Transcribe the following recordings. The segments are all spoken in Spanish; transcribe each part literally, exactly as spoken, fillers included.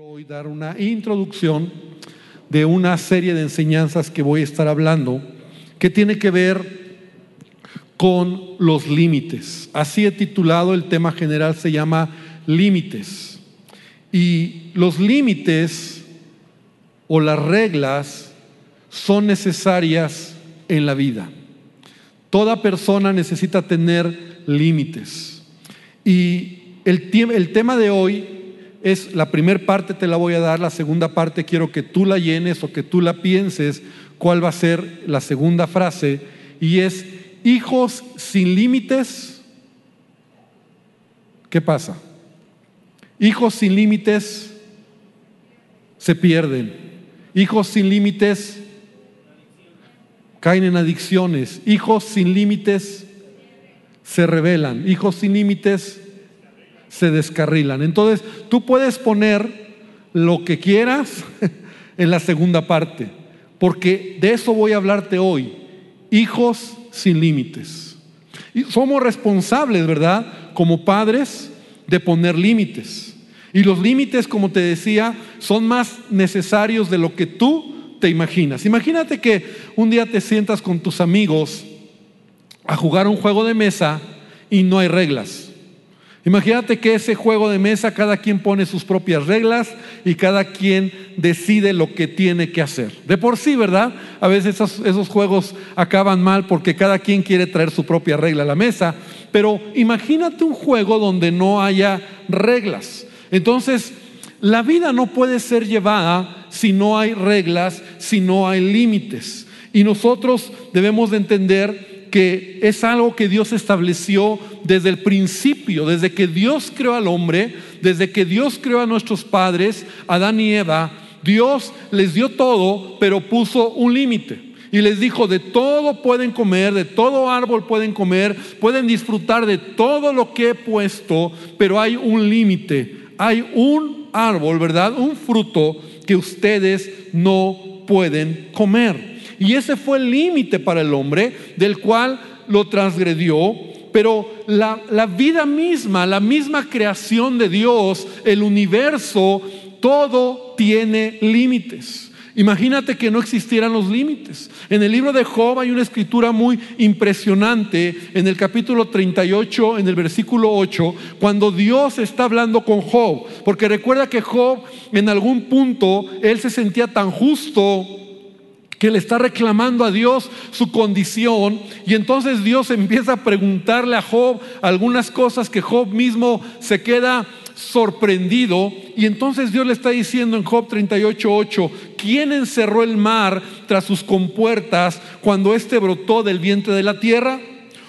Quiero hoy dar una introducción de una serie de enseñanzas que voy a estar hablando que tiene que ver con los límites. Así he titulado el tema general, se llama Límites. Y los límites o las reglas son necesarias en la vida. Toda persona necesita tener límites. Y el, el tema de hoy es la primera parte, te la voy a dar. La segunda parte quiero que tú la llenes o que tú la pienses. ¿Cuál va a ser la segunda frase? Y es: hijos sin límites, ¿qué pasa? Hijos sin límites se pierden. Hijos sin límites caen en adicciones. Hijos sin límites se rebelan. Hijos sin límites se descarrilan. Entonces, tú puedes poner lo que quieras en la segunda parte, porque de eso voy a hablarte hoy. Hijos sin límites. Y somos responsables, ¿verdad?, como padres, de poner límites. Y los límites, como te decía, son más necesarios de lo que tú te imaginas. Imagínate que un día te sientas con tus amigos a jugar un juego de mesa y no hay reglas. Imagínate que ese juego de mesa cada quien pone sus propias reglas y cada quien decide lo que tiene que hacer. De por sí, ¿verdad?, a veces esos, esos juegos acaban mal porque cada quien quiere traer su propia regla a la mesa. Pero imagínate un juego donde no haya reglas. Entonces, la vida no puede ser llevada si no hay reglas, si no hay límites. Y nosotros debemos de entender que es algo que Dios estableció desde el principio, desde que Dios creó al hombre, desde que Dios creó a nuestros padres, Adán y Eva. Dios les dio todo, pero puso un límite. Y les dijo: de todo pueden comer, de todo árbol pueden comer, pueden disfrutar de todo lo que he puesto, pero hay un límite. Hay un árbol, ¿verdad?, un fruto que ustedes no pueden comer. Y ese fue el límite para el hombre, del cual lo transgredió. Pero la, la vida misma, la misma creación de Dios, el universo, todo tiene límites. Imagínate que no existieran los límites. En el libro de Job hay una escritura muy impresionante, en el capítulo treinta y ocho, en el versículo ocho, cuando Dios está hablando con Job. Porque recuerda que Job, en algún punto, él se sentía tan justo que le está reclamando a Dios su condición, y entonces Dios empieza a preguntarle a Job algunas cosas que Job mismo se queda sorprendido. Y entonces Dios le está diciendo en Job treinta y ocho ocho: ¿quién encerró el mar tras sus compuertas cuando éste brotó del vientre de la tierra?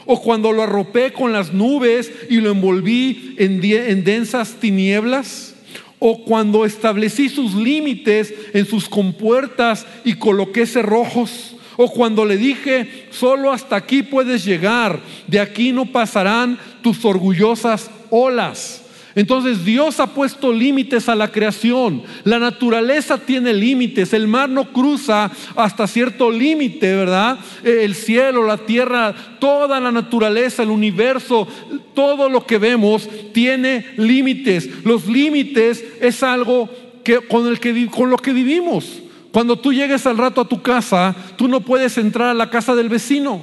¿O cuando lo arropé con las nubes y lo envolví en, en densas tinieblas? ¿O cuando establecí sus límites en sus compuertas y coloqué cerrojos? ¿O cuando le dije: solo hasta aquí puedes llegar, de aquí no pasarán tus orgullosas olas? Entonces, Dios ha puesto límites a la creación. La naturaleza tiene límites. El mar no cruza hasta cierto límite, ¿verdad? El cielo, la tierra, toda la naturaleza, el universo, todo lo que vemos tiene límites. Los límites es algo que, con, el que, con lo que vivimos. Cuando tú llegues al rato a tu casa, tú no puedes entrar a la casa del vecino.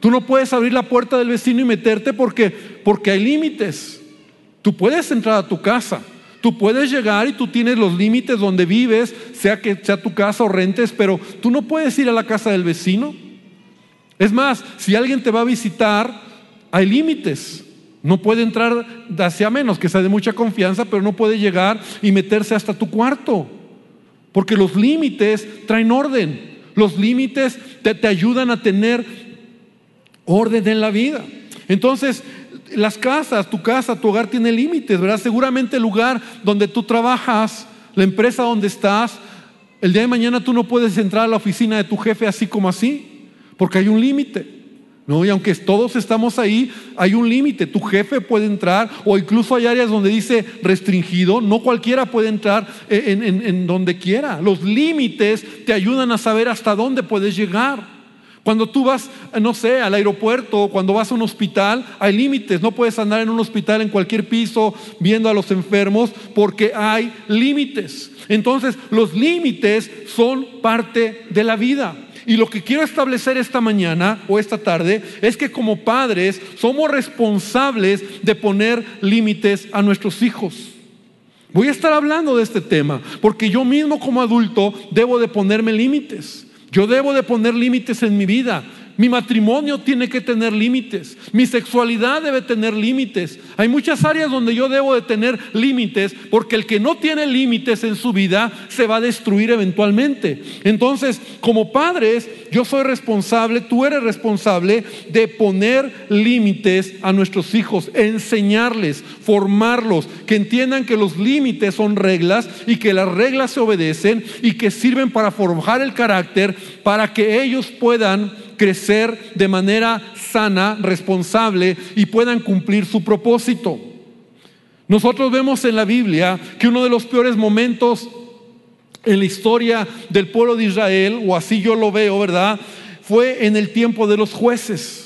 Tú no puedes abrir la puerta del vecino y meterte porque, porque hay límites. Tú puedes entrar a tu casa, tú puedes llegar y tú tienes los límites donde vives, sea que sea tu casa o rentes, pero tú no puedes ir a la casa del vecino. Es más, si alguien te va a visitar, hay límites. No puede entrar, hacia menos que sea de mucha confianza, pero no puede llegar y meterse hasta tu cuarto, porque los límites traen orden. Los límites te, te ayudan a tener orden en la vida. Entonces, las casas, tu casa, tu hogar tiene límites, ¿verdad? Seguramente el lugar donde tú trabajas, la empresa donde estás, el día de mañana tú no puedes entrar a la oficina de tu jefe así como así, porque hay un límite, ¿no? Y aunque todos estamos ahí, hay un límite. Tu jefe puede entrar, o incluso hay áreas donde dice restringido. No cualquiera puede entrar en, en, en donde quiera. Los límites te ayudan a saber hasta dónde puedes llegar. Cuando tú vas, no sé, al aeropuerto, o cuando vas a un hospital, hay límites. No puedes andar en un hospital en cualquier piso viendo a los enfermos, porque hay límites. Entonces, los límites son parte de la vida. Y lo que quiero establecer esta mañana o esta tarde es que como padres somos responsables de poner límites a nuestros hijos. Voy a estar hablando de este tema porque yo mismo como adulto debo de ponerme límites. Yo debo de poner límites en mi vida. Mi matrimonio tiene que tener límites. Mi sexualidad debe tener límites. Hay muchas áreas donde yo debo de tener límites, porque el que no tiene límites en su vida se va a destruir eventualmente. Entonces, como padres, yo soy responsable, tú eres responsable de poner límites a nuestros hijos, enseñarles, formarlos, que entiendan que los límites son reglas y que las reglas se obedecen y que sirven para forjar el carácter, para que ellos puedan crecer de manera sana, responsable y puedan cumplir su propósito. Nosotros vemos en la Biblia que uno de los peores momentos en la historia del pueblo de Israel, o así yo lo veo, ¿verdad?, fue en el tiempo de los jueces.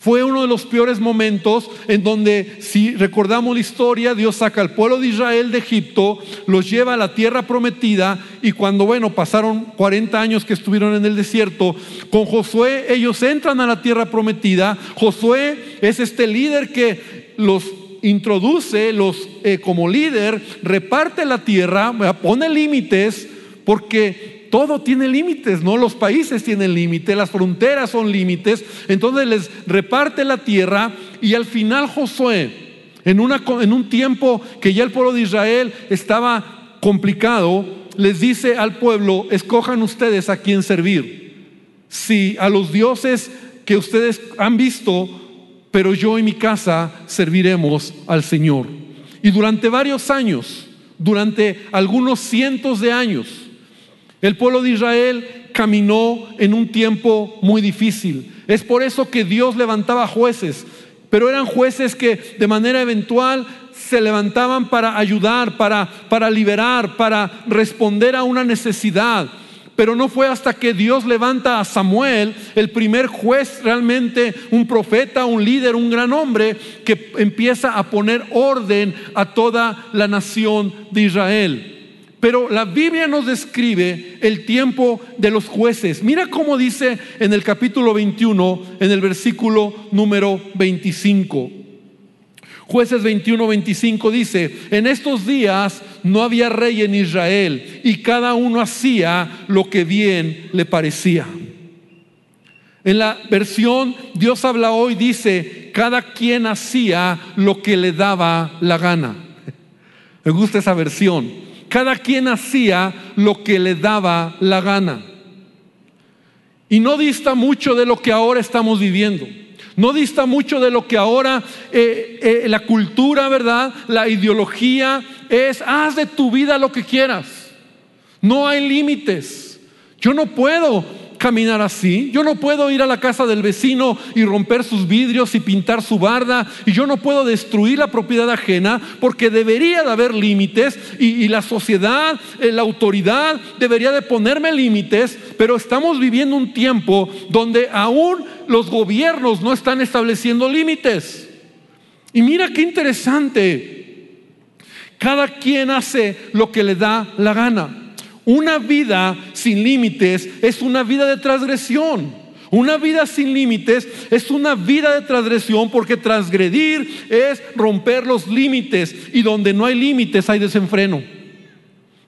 Fue uno de los peores momentos en donde, si recordamos la historia, Dios saca al pueblo de Israel de Egipto, los lleva a la tierra prometida, y cuando, bueno, pasaron cuarenta años que estuvieron en el desierto, con Josué ellos entran a la tierra prometida. Josué es este líder que los introduce, los eh, como líder, reparte la tierra, pone límites, porque todo tiene límites, ¿no? Los países tienen límites, las fronteras son límites. Entonces les reparte la tierra, y al final Josué, en, una, en un tiempo que ya el pueblo de Israel estaba complicado, les dice al pueblo: escojan ustedes a quién servir. Si a los dioses que ustedes han visto, pero yo y mi casa serviremos al Señor. Y durante varios años, durante algunos cientos de años, el pueblo de Israel caminó en un tiempo muy difícil. Es por eso que Dios levantaba jueces, pero eran jueces que de manera eventual se levantaban para ayudar, para, para liberar, para responder a una necesidad. Pero no fue hasta que Dios levanta a Samuel, el primer juez realmente, un profeta, un líder, un gran hombre, que empieza a poner orden a toda la nación de Israel. Pero la Biblia nos describe el tiempo de los jueces. Mira cómo dice en el capítulo veintiuno, en el versículo número veinticinco. Jueces veintiuno, veinticinco dice: en estos días no había rey en Israel, y cada uno hacía lo que bien le parecía. En la versión Dios habla hoy dice: cada quien hacía lo que le daba la gana. Me gusta esa versión. Cada quien hacía lo que le daba la gana. Y no dista mucho de lo que ahora estamos viviendo. No dista mucho de lo que ahora eh, eh, la cultura, ¿verdad?, la ideología es: haz de tu vida lo que quieras. No hay límites. Yo no puedo caminar así. Yo no puedo ir a la casa del vecino y romper sus vidrios y pintar su barda, y yo no puedo destruir la propiedad ajena, porque debería de haber límites, y, y la sociedad, eh, la autoridad debería de ponerme límites. Pero estamos viviendo un tiempo donde aún los gobiernos no están estableciendo límites. Y mira qué interesante: cada quien hace lo que le da la gana. Una vida sin límites es una vida de transgresión. Una vida sin límites es una vida de transgresión, porque transgredir es romper los límites, y donde no hay límites hay desenfreno.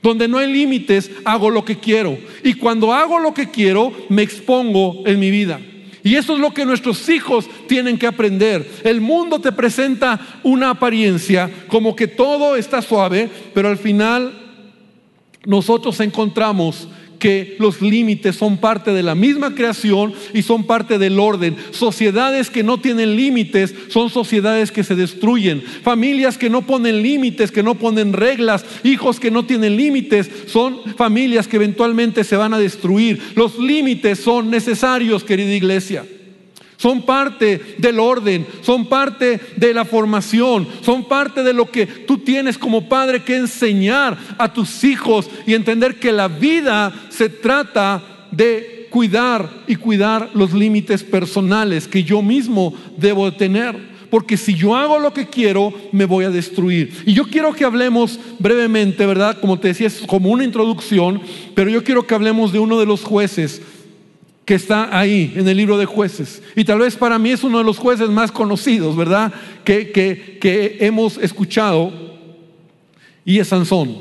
Donde no hay límites hago lo que quiero, y cuando hago lo que quiero me expongo en mi vida. Y eso es lo que nuestros hijos tienen que aprender. El mundo te presenta una apariencia como que todo está suave, pero al final nosotros encontramos que los límites son parte de la misma creación y son parte del orden. Sociedades que no tienen límites son sociedades que se destruyen. Familias que no ponen límites, que no ponen reglas, hijos que no tienen límites, son familias que eventualmente se van a destruir. Los límites son necesarios, querida iglesia. Son parte del orden, son parte de la formación, son parte de lo que tú tienes como padre que enseñar a tus hijos, y entender que la vida se trata de cuidar y cuidar los límites personales que yo mismo debo tener. Porque si yo hago lo que quiero, me voy a destruir. Y yo quiero que hablemos brevemente, ¿verdad? Como te decía, es como una introducción, pero yo quiero que hablemos de uno de los jueces que está ahí en el libro de Jueces. Y tal vez para mí es uno de los jueces más conocidos, ¿verdad? Que, que, que hemos escuchado. Y es Sansón.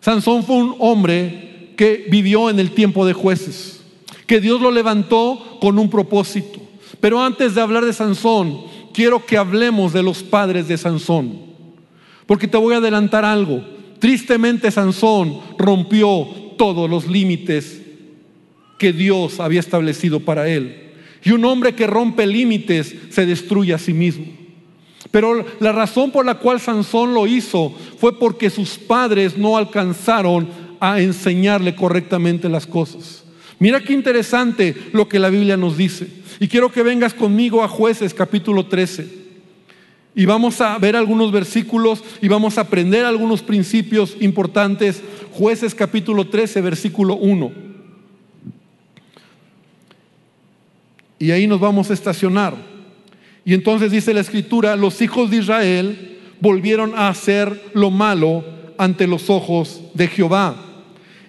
Sansón fue un hombre que vivió en el tiempo de Jueces, que Dios lo levantó con un propósito. Pero antes de hablar de Sansón, quiero que hablemos de los padres de Sansón, porque te voy a adelantar algo. Tristemente, Sansón rompió todos los límites que Dios había establecido para él. Y un hombre que rompe límites se destruye a sí mismo. Pero la razón por la cual Sansón lo hizo fue porque sus padres no alcanzaron a enseñarle correctamente las cosas. Mira qué interesante lo que la Biblia nos dice. Y quiero que vengas conmigo a Jueces capítulo trece. Y vamos a ver algunos versículos y vamos a aprender algunos principios importantes. Jueces capítulo trece, versículo uno. Y ahí nos vamos a estacionar. Y entonces dice la Escritura: los hijos de Israel volvieron a hacer lo malo ante los ojos de Jehová.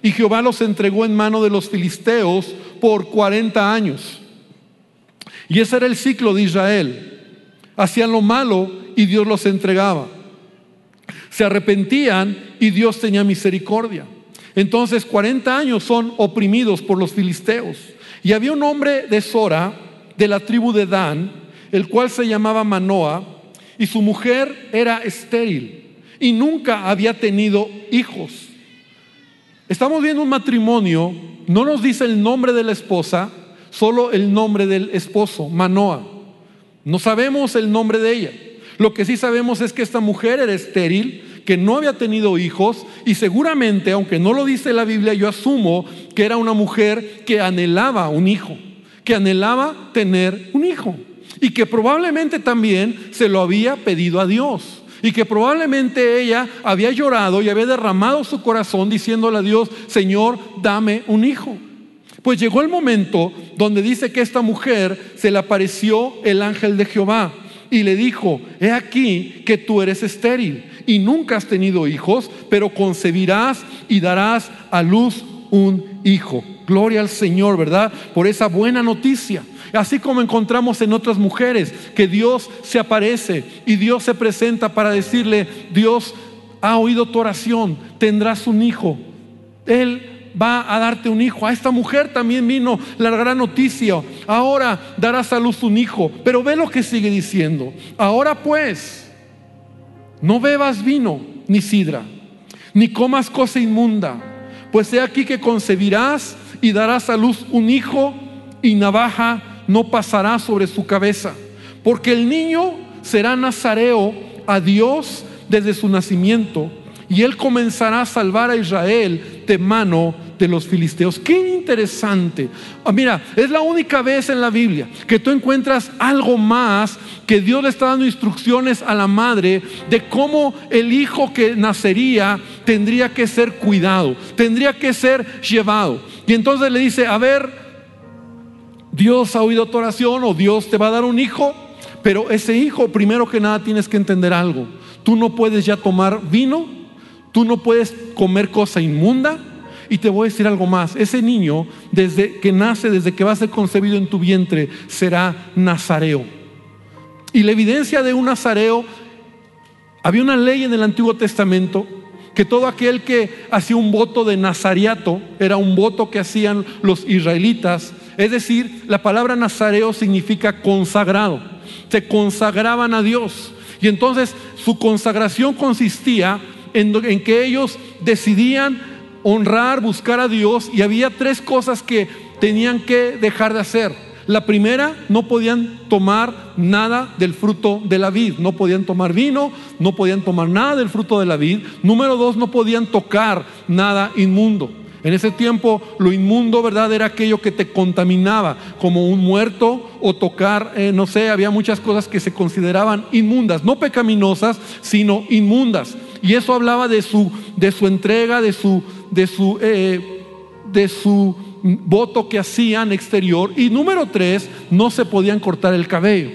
Y Jehová los entregó en mano de los filisteos por cuarenta años. Y ese era el ciclo de Israel. Hacían lo malo y Dios los entregaba. Se arrepentían y Dios tenía misericordia. Entonces cuarenta años son oprimidos por los filisteos. Y había un hombre de Sora, de la tribu de Dan, el cual se llamaba Manoah, y su mujer era estéril y nunca había tenido hijos. Estamos viendo un matrimonio, no nos dice el nombre de la esposa, solo el nombre del esposo, Manoah. No sabemos el nombre de ella. Lo que sí sabemos es que esta mujer era estéril, que no había tenido hijos, y seguramente, aunque no lo dice la Biblia, yo asumo que era una mujer que anhelaba un hijo, que anhelaba tener un hijo, y que probablemente también se lo había pedido a Dios. Y que probablemente ella había llorado y había derramado su corazón diciéndole a Dios: Señor, dame un hijo. Pues llegó el momento donde dice que esta mujer se le apareció el ángel de Jehová y le dijo: he aquí que tú eres estéril y nunca has tenido hijos, pero concebirás y darás a luz un hijo. Gloria al Señor, ¿verdad? Por esa buena noticia. Así como encontramos en otras mujeres que Dios se aparece y Dios se presenta para decirle: Dios ha oído tu oración, tendrás un hijo, Él va a darte un hijo. A esta mujer también vino la gran noticia: ahora darás a luz un hijo. Pero ve lo que sigue diciendo: ahora pues, no bebas vino ni sidra, ni comas cosa inmunda, pues he aquí que concebirás y darás a luz un hijo, y navaja no pasará sobre su cabeza, porque el niño será nazareo a Dios desde su nacimiento, y él comenzará a salvar a Israel de mano de los filisteos. ¡Qué interesante! Mira, es la única vez en la Biblia que tú encuentras algo más, que Dios le está dando instrucciones a la madre de cómo el hijo que nacería tendría que ser cuidado, tendría que ser llevado. Y entonces le dice: a ver, Dios ha oído tu oración, o Dios te va a dar un hijo, pero ese hijo, primero que nada, tienes que entender algo. Tú no puedes ya tomar vino, tú no puedes comer cosa inmunda, y te voy a decir algo más: ese niño, desde que nace, desde que va a ser concebido en tu vientre, será nazareo. Y la evidencia de un nazareo: había una ley en el Antiguo Testamento que todo aquel que hacía un voto de nazareato, era un voto que hacían los israelitas. Es decir, la palabra nazareo significa consagrado. Se consagraban a Dios. Y entonces su consagración consistía en, en que ellos decidían honrar, buscar a Dios. Y había tres cosas que tenían que dejar de hacer. La primera, no podían tomar nada del fruto de la vid. No podían tomar vino, no podían tomar nada del fruto de la vid. Número dos, no podían tocar nada inmundo. En ese tiempo lo inmundo, ¿verdad?, era aquello que te contaminaba, como un muerto o tocar, eh, no sé, había muchas cosas que se consideraban inmundas, no pecaminosas, sino inmundas. Y eso hablaba de su, de su entrega, de su, de su, eh, de su voto que hacían exterior. Y número tres, no se podían cortar el cabello.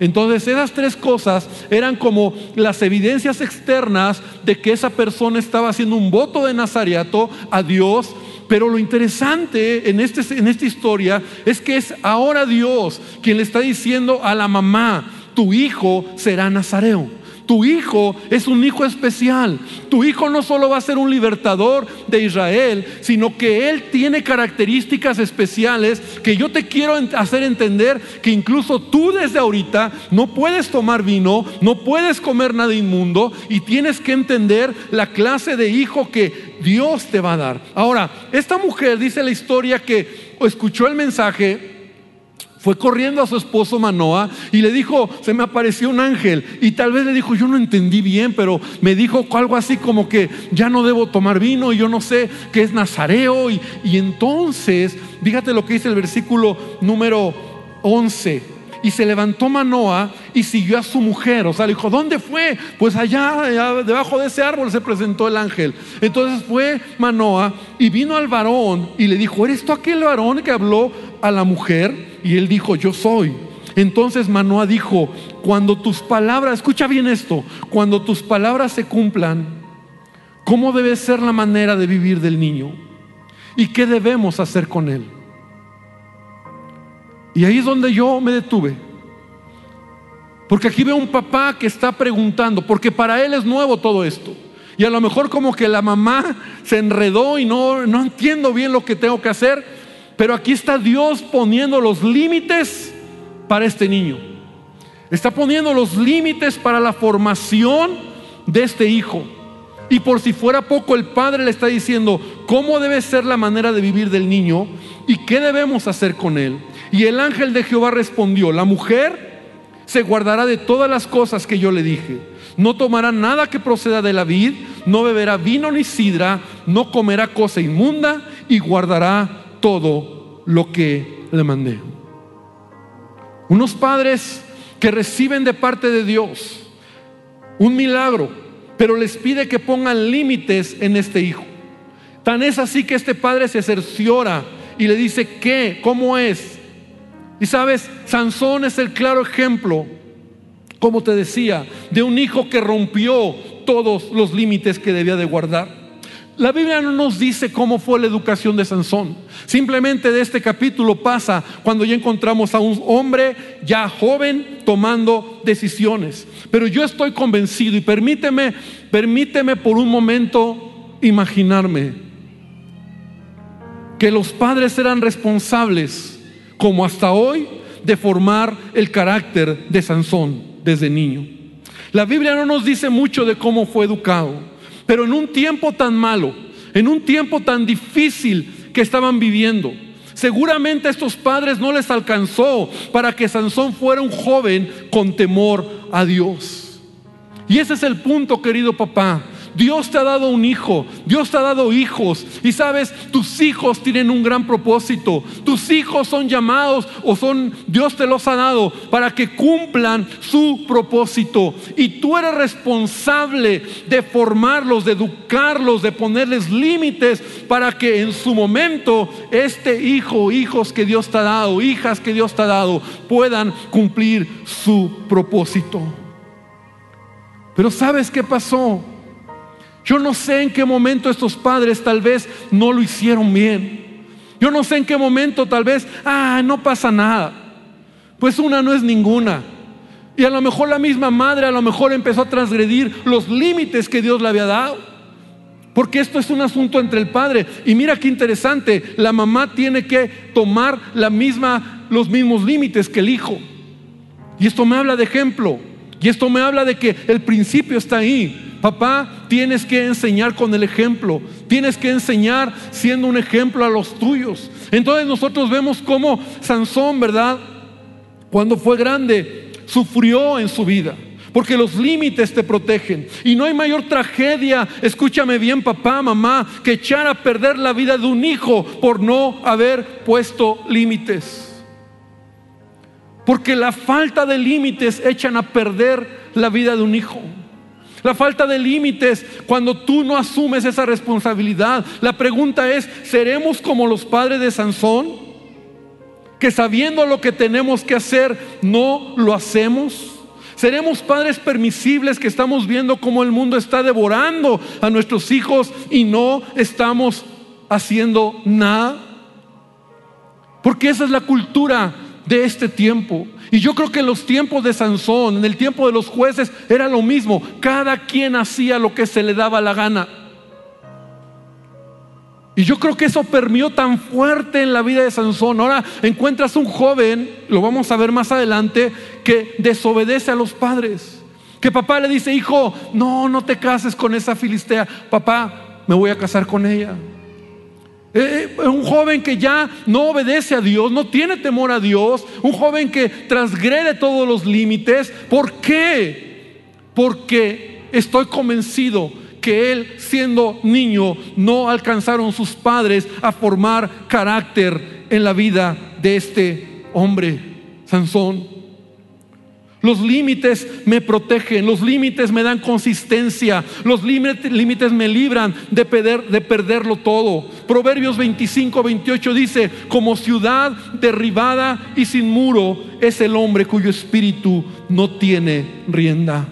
Entonces esas tres cosas eran como las evidencias externas de que esa persona estaba haciendo un voto de nazareato a Dios. Pero lo interesante en, este, en esta historia es que es ahora Dios quien le está diciendo a la mamá: tu hijo será nazareo. Tu hijo es un hijo especial. Tu hijo no solo va a ser un libertador de Israel, sino que él tiene características especiales que yo te quiero hacer entender, que incluso tú desde ahorita no puedes tomar vino, no puedes comer nada inmundo, y tienes que entender la clase de hijo que Dios te va a dar. Ahora, esta mujer, dice la historia, que escuchó el mensaje, fue corriendo a su esposo Manoah y le dijo: se me apareció un ángel. Y tal vez le dijo: yo no entendí bien, pero me dijo algo así como que ya no debo tomar vino, y yo no sé qué es nazareo. Y, y entonces, fíjate lo que dice el versículo número once. Y se levantó Manoah y siguió a su mujer. O sea, le dijo: ¿dónde fue? Pues allá, allá debajo de ese árbol se presentó el ángel. Entonces fue Manoah y vino al varón y le dijo: ¿eres tú aquel varón que habló a la mujer? Y él dijo: yo soy. Entonces Manoah dijo: cuando tus palabras, escucha bien esto, cuando tus palabras se cumplan, ¿cómo debe ser la manera de vivir del niño? ¿Y qué debemos hacer con él? Y ahí es donde yo me detuve, porque aquí veo un papá que está preguntando, porque para él es nuevo todo esto. Y a lo mejor como que la mamá se enredó y no, no entiendo bien lo que tengo que hacer. Pero aquí está Dios poniendo los límites para este niño. Está poniendo los límites para la formación de este hijo. Y por si fuera poco, el padre le está diciendo cómo debe ser la manera de vivir del niño y qué debemos hacer con él. Y el ángel de Jehová respondió: la mujer se guardará de todas las cosas que yo le dije. No tomará nada que proceda de la vid, no beberá vino ni sidra, no comerá cosa inmunda, y guardará todo lo que le mandé. Unos padres que reciben de parte de Dios un milagro, pero les pide que pongan límites en este hijo. Tan es así que este padre se cerciora y le dice: ¿qué? ¿Cómo es? Y sabes, Sansón es el claro ejemplo, como te decía, de un hijo que rompió todos los límites que debía de guardar. La Biblia no nos dice cómo fue la educación de Sansón. Simplemente de este capítulo pasa cuando ya encontramos a un hombre ya joven tomando decisiones. Pero yo estoy convencido, y permíteme, permíteme por un momento imaginarme que los padres eran responsables, como hasta hoy, de formar el carácter de Sansón desde niño. La Biblia no nos dice mucho de cómo fue educado, pero en un tiempo tan malo, en un tiempo tan difícil que estaban viviendo, seguramente a estos padres no les alcanzó para que Sansón fuera un joven con temor a Dios. Y ese es el punto, querido papá. Dios te ha dado un hijo, Dios te ha dado hijos, y sabes, tus hijos tienen un gran propósito. Tus hijos son llamados, o son, Dios te los ha dado para que cumplan su propósito, y tú eres responsable de formarlos, de educarlos, de ponerles límites para que en su momento este hijo, hijos que Dios te ha dado, hijas que Dios te ha dado, puedan cumplir su propósito. Pero ¿sabes qué pasó? Yo no sé en qué momento estos padres tal vez no lo hicieron bien. Yo no sé en qué momento tal vez, ah, no pasa nada. Pues una no es ninguna. Y a lo mejor la misma madre a lo mejor empezó a transgredir los límites que Dios le había dado. Porque esto es un asunto entre el padre. Y mira qué interesante, la mamá tiene que tomar la misma, los mismos límites que el hijo. Y esto me habla de ejemplo. Y esto me habla de que el principio está ahí. Papá, tienes que enseñar con el ejemplo. Tienes que enseñar siendo un ejemplo a los tuyos. Entonces nosotros vemos cómo Sansón, ¿verdad?, cuando fue grande, sufrió en su vida, porque los límites te protegen. Y no hay mayor tragedia, escúchame bien papá, mamá, que echar a perder la vida de un hijo por no haber puesto límites. Porque la falta de límites echan a perder la vida de un hijo. La falta de límites cuando tú no asumes esa responsabilidad. La pregunta es, ¿seremos como los padres de Sansón? Que sabiendo lo que tenemos que hacer, no lo hacemos. ¿Seremos padres permisibles que estamos viendo cómo el mundo está devorando a nuestros hijos y no estamos haciendo nada? Porque esa es la cultura de este tiempo. Y yo creo que en los tiempos de Sansón, en el tiempo de los jueces, era lo mismo. Cada quien hacía lo que se le daba la gana. Y yo creo que eso permeó tan fuerte en la vida de Sansón. Ahora encuentras un joven, lo vamos a ver más adelante, que desobedece a los padres. Que papá le dice, hijo, no, no te cases con esa filistea. Papá, me voy a casar con ella. Eh, un joven que ya no obedece a Dios, no tiene temor a Dios, un joven que transgrede todos los límites. ¿Por qué? Porque estoy convencido que él, siendo niño, no alcanzaron sus padres a formar carácter en la vida de este hombre, Sansón. Los límites me protegen, los límites me dan consistencia, los límites me libran de, perder, de perderlo todo. Proverbios veinticinco veintiocho dice, como ciudad derribada y sin muro es el hombre cuyo espíritu no tiene rienda.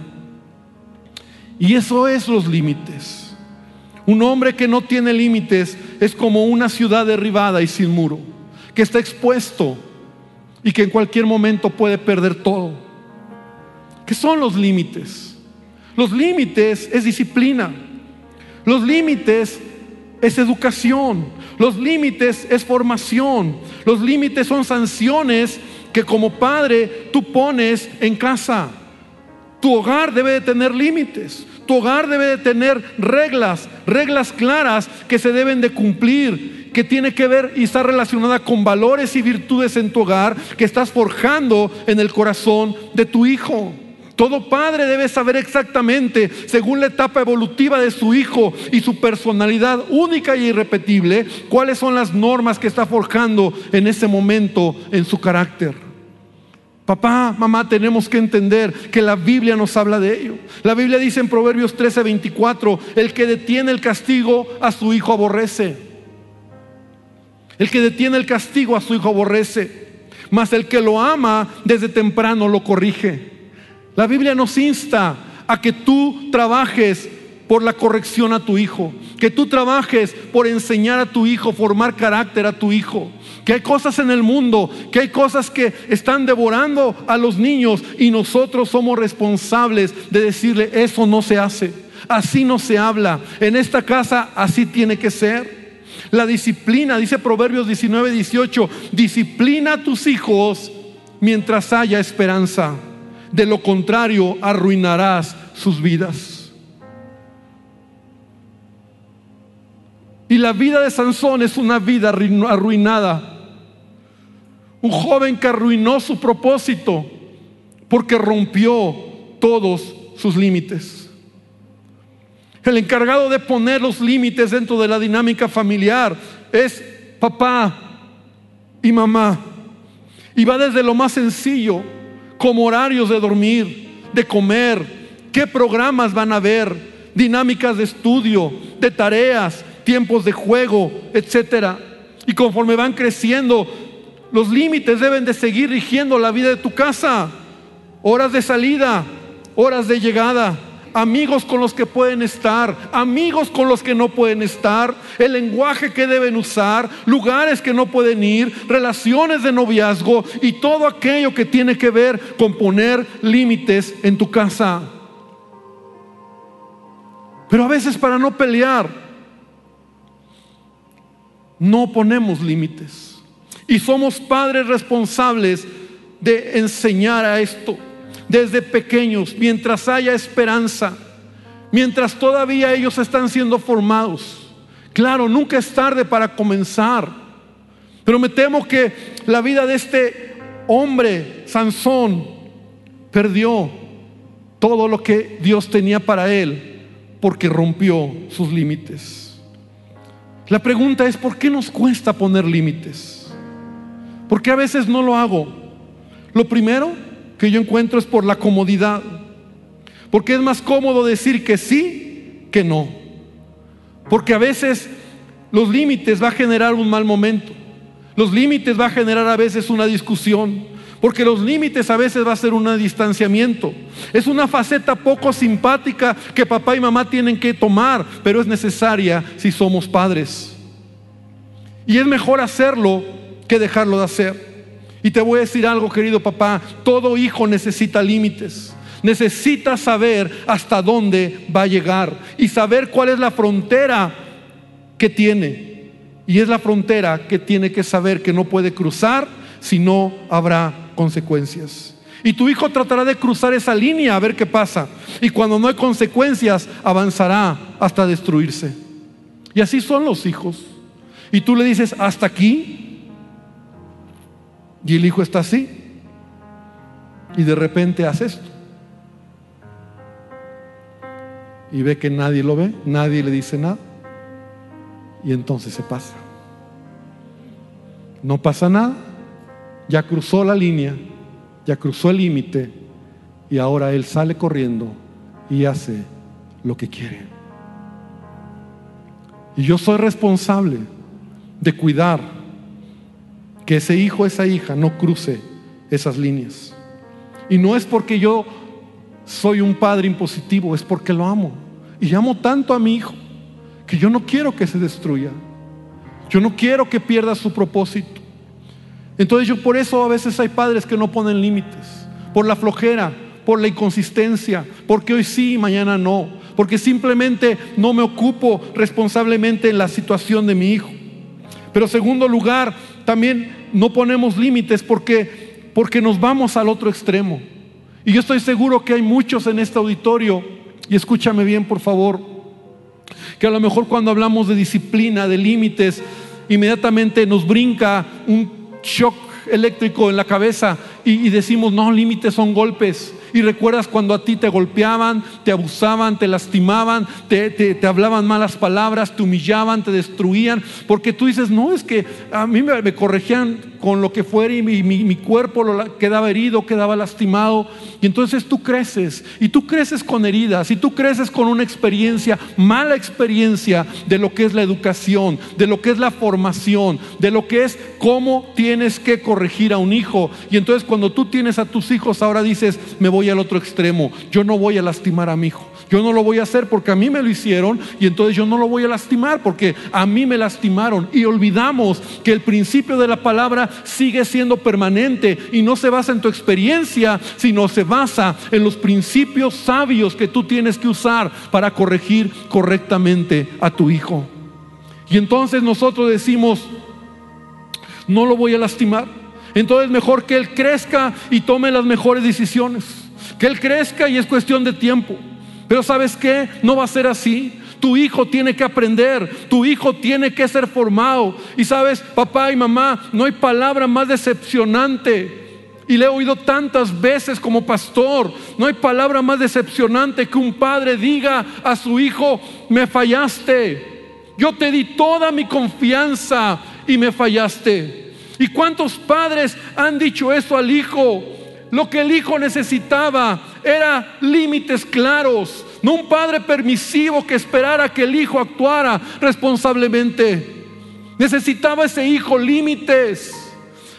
Y eso es los límites. Un hombre que no tiene límites es como una ciudad derribada y sin muro, que está expuesto y que en cualquier momento puede perder todo. ¿Qué son los límites? Los límites es disciplina. Los límites es educación. Los límites es formación. Los límites son sanciones que como padre tú pones en casa. Tu hogar debe de tener límites. Tu hogar debe de tener reglas, reglas claras que se deben de cumplir, que tiene que ver y está relacionada con valores y virtudes en tu hogar que estás forjando en el corazón de tu hijo. Todo padre debe saber exactamente, según la etapa evolutiva de su hijo y su personalidad única y irrepetible, cuáles son las normas que está forjando en ese momento en su carácter. Papá, mamá, tenemos que entender que la Biblia nos habla de ello. La Biblia dice en Proverbios trece veinticuatro, el que detiene el castigo a su hijo aborrece. El que detiene el castigo a su hijo aborrece, mas el que lo ama desde temprano lo corrige. La Biblia nos insta a que tú trabajes por la corrección a tu hijo, que tú trabajes por enseñar a tu hijo, formar carácter a tu hijo, que hay cosas en el mundo, que hay cosas que están devorando a los niños y nosotros somos responsables de decirle, eso no se hace, así no se habla, en esta casa así tiene que ser. La disciplina, dice Proverbios diecinueve dieciocho, disciplina a tus hijos mientras haya esperanza. De lo contrario, arruinarás sus vidas. Y la vida de Sansón es una vida arruinada. Un joven que arruinó su propósito porque rompió todos sus límites. El encargado de poner los límites dentro de la dinámica familiar es papá y mamá. Y va desde lo más sencillo, como horarios de dormir, de comer, qué programas van a haber, dinámicas de estudio, de tareas, tiempos de juego, etcétera. Y conforme van creciendo, los límites deben de seguir rigiendo la vida de tu casa. Horas de salida, horas de llegada, amigos con los que pueden estar, amigos con los que no pueden estar, el lenguaje que deben usar, lugares que no pueden ir, relaciones de noviazgo y todo aquello que tiene que ver con poner límites en tu casa. Pero a veces, para no pelear, no ponemos límites y somos padres responsables de enseñar a esto. Desde pequeños, mientras haya esperanza, mientras todavía ellos están siendo formados. Claro, nunca es tarde para comenzar, pero me temo que la vida de este hombre, Sansón, perdió todo lo que Dios tenía para él porque rompió sus límites. La pregunta es, ¿por qué nos cuesta poner límites? ¿Por qué a veces no lo hago? Lo primero que yo encuentro es por la comodidad. Porque es más cómodo decir que sí que no. Porque a veces los límites va a generar un mal momento. Los límites va a generar a veces una discusión. Porque los límites a veces va a ser un distanciamiento. Es una faceta poco simpática que papá y mamá tienen que tomar, pero es necesaria si somos padres. Y es mejor hacerlo que dejarlo de hacer. Y te voy a decir algo, querido papá, todo hijo necesita límites. Necesita saber hasta dónde va a llegar y saber cuál es la frontera que tiene. Y es la frontera que tiene que saber que no puede cruzar, si no habrá consecuencias. Y tu hijo tratará de cruzar esa línea a ver qué pasa. Y cuando no hay consecuencias, avanzará hasta destruirse. Y así son los hijos. Y tú le dices, hasta aquí. Y el hijo está así. Y de repente hace esto. Y ve que nadie lo ve, nadie le dice nada. Y entonces se pasa. No pasa nada. Ya cruzó la línea, ya cruzó el límite, y ahora él sale corriendo y hace lo que quiere. Y yo soy responsable de cuidar que ese hijo, esa hija no cruce esas líneas. Y no es porque yo soy un padre impositivo, es porque lo amo. Y amo tanto a mi hijo que yo no quiero que se destruya. Yo no quiero que pierda su propósito. Entonces yo por eso a veces hay padres que no ponen límites. Por la flojera, por la inconsistencia, porque hoy sí, mañana no. Porque simplemente no me ocupo responsablemente en la situación de mi hijo. Pero segundo lugar, también no ponemos límites porque, porque nos vamos al otro extremo. Y yo estoy seguro que hay muchos en este auditorio, y escúchame bien por favor, que a lo mejor cuando hablamos de disciplina, de límites, inmediatamente nos brinca un shock eléctrico en la cabeza y, y decimos, no, límites son golpes. Y recuerdas cuando a ti te golpeaban, te abusaban, te lastimaban, te, te, te hablaban malas palabras, te humillaban, te destruían. Porque tú dices, no, es que a mí me, me corregían con lo que fuera y mi, mi, mi cuerpo lo, quedaba herido, quedaba lastimado. Y entonces tú creces, y tú creces con heridas, y tú creces con una experiencia, mala experiencia de lo que es la educación, de lo que es la formación, de lo que es cómo tienes que corregir a un hijo. Y entonces cuando tú tienes a tus hijos, ahora dices, me voy al otro extremo, yo no voy a lastimar a mi hijo, yo no lo voy a hacer porque a mí me lo hicieron, y entonces yo no lo voy a lastimar porque a mí me lastimaron. Y olvidamos que el principio de la palabra sigue siendo permanente y no se basa en tu experiencia, sino se basa en los principios sabios que tú tienes que usar para corregir correctamente a tu hijo. Y entonces nosotros decimos, no lo voy a lastimar. Entonces mejor que él crezca y tome las mejores decisiones. Que él crezca y es cuestión de tiempo. Pero ¿sabes qué? No va a ser así. Tu hijo tiene que aprender, tu hijo tiene que ser formado. Y sabes, papá y mamá, no hay palabra más decepcionante. Y le he oído tantas veces como pastor, no hay palabra más decepcionante que un padre diga a su hijo, me fallaste. Yo te di toda mi confianza y me fallaste. ¿Y cuántos padres han dicho eso al hijo? Lo que el hijo necesitaba era límites claros, no un padre permisivo que esperara que el hijo actuara responsablemente. Necesitaba ese hijo límites.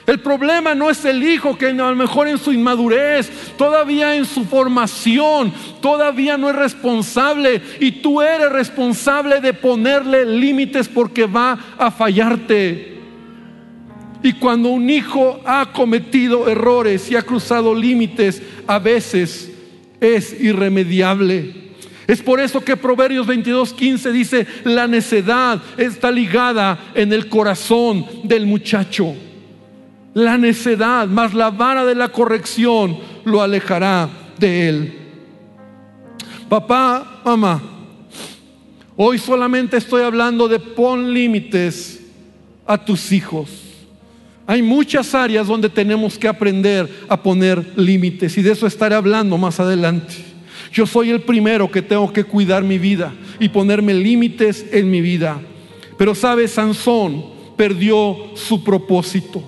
El problema no es el hijo, que a lo mejor en su inmadurez, todavía en su formación, todavía no es responsable, y tú eres responsable de ponerle límites porque va a fallarte. Y cuando un hijo ha cometido errores y ha cruzado límites, a veces es irremediable. Es por eso que Proverbios veintidós quince dice, la necedad está ligada en el corazón del muchacho. La necedad, más la vara de la corrección, lo alejará de él. Papá, mamá, hoy solamente estoy hablando de pon límites a tus hijos. Hay muchas áreas donde tenemos que aprender a poner límites, y de eso estaré hablando más adelante. Yo soy el primero que tengo que cuidar mi vida y ponerme límites en mi vida. Pero sabes, Sansón perdió su propósito.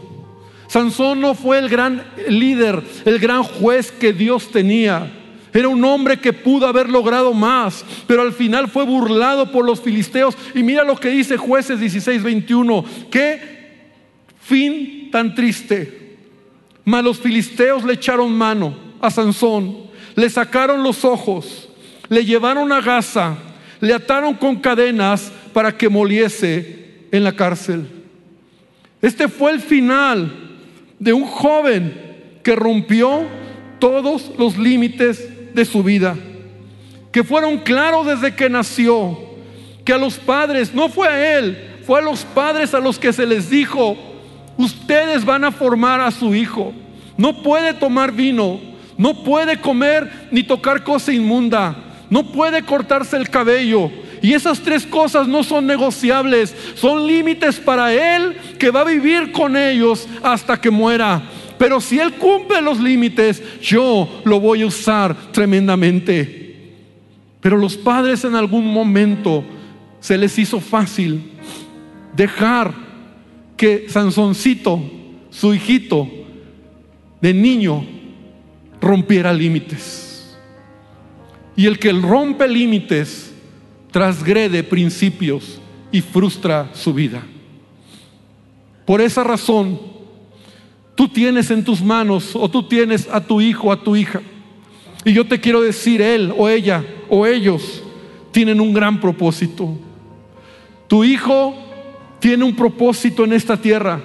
Sansón no fue el gran líder, el gran juez que Dios tenía. Era un hombre que pudo haber logrado más, pero al final fue burlado por los filisteos. Y mira lo que dice Jueces dieciséis, veintiuno. Qué fin tan triste. Mas los filisteos le echaron mano a Sansón, le sacaron los ojos, le llevaron a Gaza, le ataron con cadenas para que moliese en la cárcel. Este fue el final de un joven que rompió todos los límites de su vida, que fueron claros desde que nació, que a los padres, no fue a él, fue a los padres a los que se les dijo: ustedes van a formar a su hijo, no puede tomar vino, no puede comer ni tocar cosa inmunda, no puede cortarse el cabello. Y esas tres cosas no son negociables, son límites para él que va a vivir con ellos hasta que muera. Pero si él cumple los límites, yo lo voy a usar tremendamente. Pero los padres en algún momento se les hizo fácil dejar que Sansoncito, su hijito de niño, rompiera límites. Y el que rompe límites transgrede principios y frustra su vida. Por esa razón, tú tienes en tus manos, o tú tienes a tu hijo, a tu hija, y yo te quiero decir, él o ella o ellos tienen un gran propósito. Tu hijo tiene un propósito en esta tierra.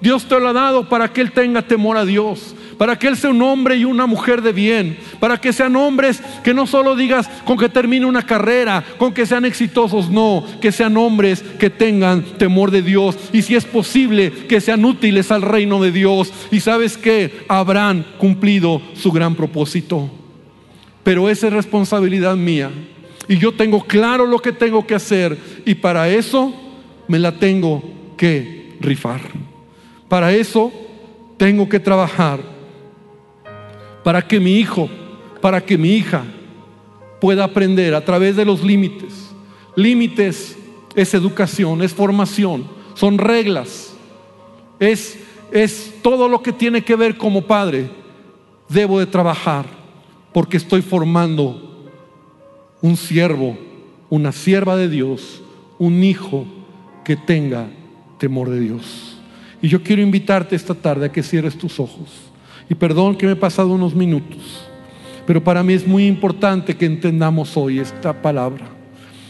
Dios te lo ha dado para que él tenga temor a Dios, para que él sea un hombre y una mujer de bien, para que sean hombres que no solo digas con que termine una carrera, con que sean exitosos, no, que sean hombres que tengan temor de Dios, y si es posible que sean útiles al reino de Dios. Y sabes que habrán cumplido su gran propósito. Pero esa es responsabilidad mía, y yo tengo claro lo que tengo que hacer, y para eso me la tengo que rifar, para eso tengo que trabajar, para que mi hijo, para que mi hija pueda aprender a través de los límites. Límites es educación, es formación, son reglas, es, es todo lo que tiene que ver. Como padre debo de trabajar porque estoy formando un siervo, una sierva de Dios, un hijo que tenga temor de Dios. Y yo quiero invitarte esta tarde a que cierres tus ojos. Y perdón que me he pasado unos minutos, pero para mí es muy importante que entendamos hoy esta palabra.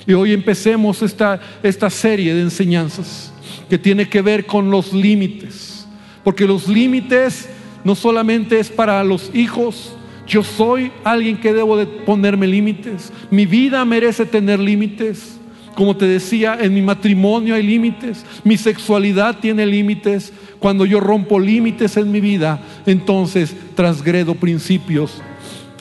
Y hoy empecemos esta, esta serie de enseñanzas que tiene que ver con los límites. Porque los límites no solamente es para los hijos. Yo soy alguien que debo de ponerme límites. Mi vida merece tener límites. Como te decía, en mi matrimonio hay límites, mi sexualidad tiene límites. Cuando yo rompo límites en mi vida, entonces transgredo principios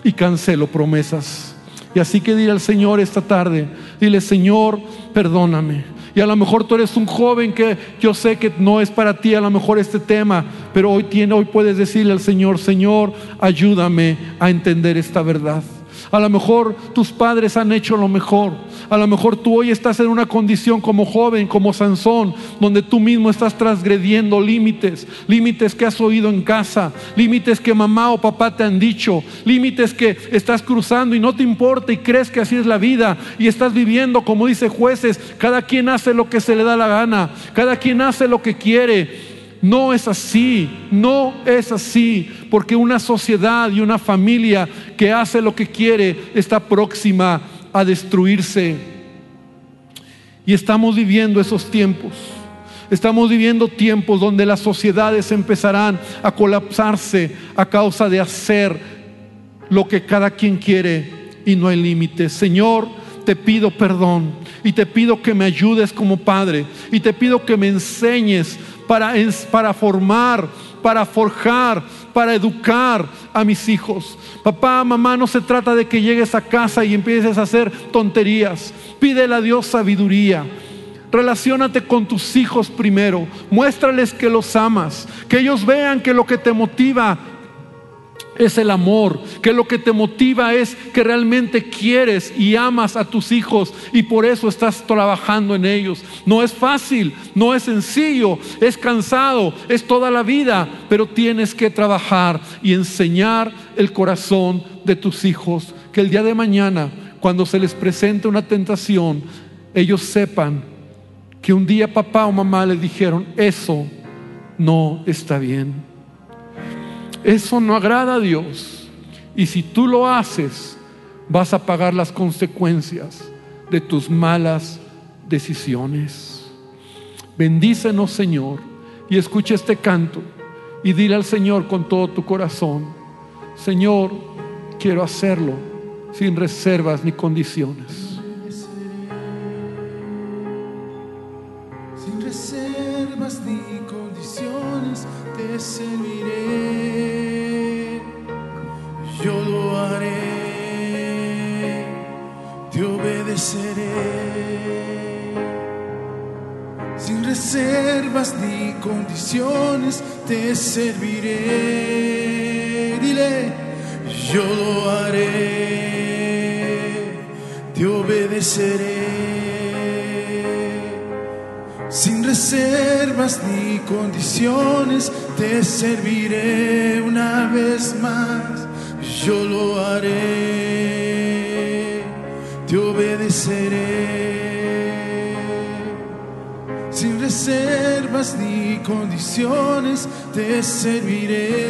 y cancelo promesas. Y así que dile al Señor esta tarde, dile: Señor, perdóname. Y a lo mejor tú eres un joven que yo sé que no es para ti a lo mejor este tema, pero hoy, tiene, hoy puedes decirle al Señor: Señor, ayúdame a entender esta verdad. A lo mejor tus padres han hecho lo mejor. A lo mejor tú hoy estás en una condición como joven, como Sansón, donde tú mismo estás transgrediendo límites. Límites que has oído en casa, límites que mamá o papá te han dicho, límites que estás cruzando y no te importa y crees que así es la vida. Y estás viviendo, como dice Jueces, cada quien hace lo que se le da la gana, cada quien hace lo que quiere. No es así, no es así, porque una sociedad y una familia que hace lo que quiere está próxima a destruirse. Y estamos viviendo esos tiempos. Estamos viviendo tiempos donde las sociedades empezarán a colapsarse a causa de hacer lo que cada quien quiere y no hay límites. Señor, te pido perdón y te pido que me ayudes como padre, y te pido que me enseñes para, para formar, para forjar, para educar a mis hijos. Papá, mamá, no se trata de que llegues a casa y empieces a hacer tonterías. Pídele a Dios sabiduría. Relaciónate con tus hijos primero. Muéstrales que los amas, que ellos vean que lo que te motiva es el amor, que lo que te motiva es que realmente quieres y amas a tus hijos, y por eso estás trabajando en ellos. No es fácil, no es sencillo, es cansado, es toda la vida, pero tienes que trabajar y enseñar el corazón de tus hijos que el día de mañana, cuando se les presente una tentación, ellos sepan que un día papá o mamá les dijeron: eso no está bien, eso no agrada a Dios, y si tú lo haces vas a pagar las consecuencias de tus malas decisiones. Bendícenos, Señor, y escucha este canto y dile al Señor con todo tu corazón: Señor, quiero hacerlo sin reservas ni condiciones. Te serviré, dile, yo lo haré, te obedeceré, sin reservas ni condiciones, te serviré una vez más, yo lo haré, te obedeceré. Sin reservas ni condiciones te serviré.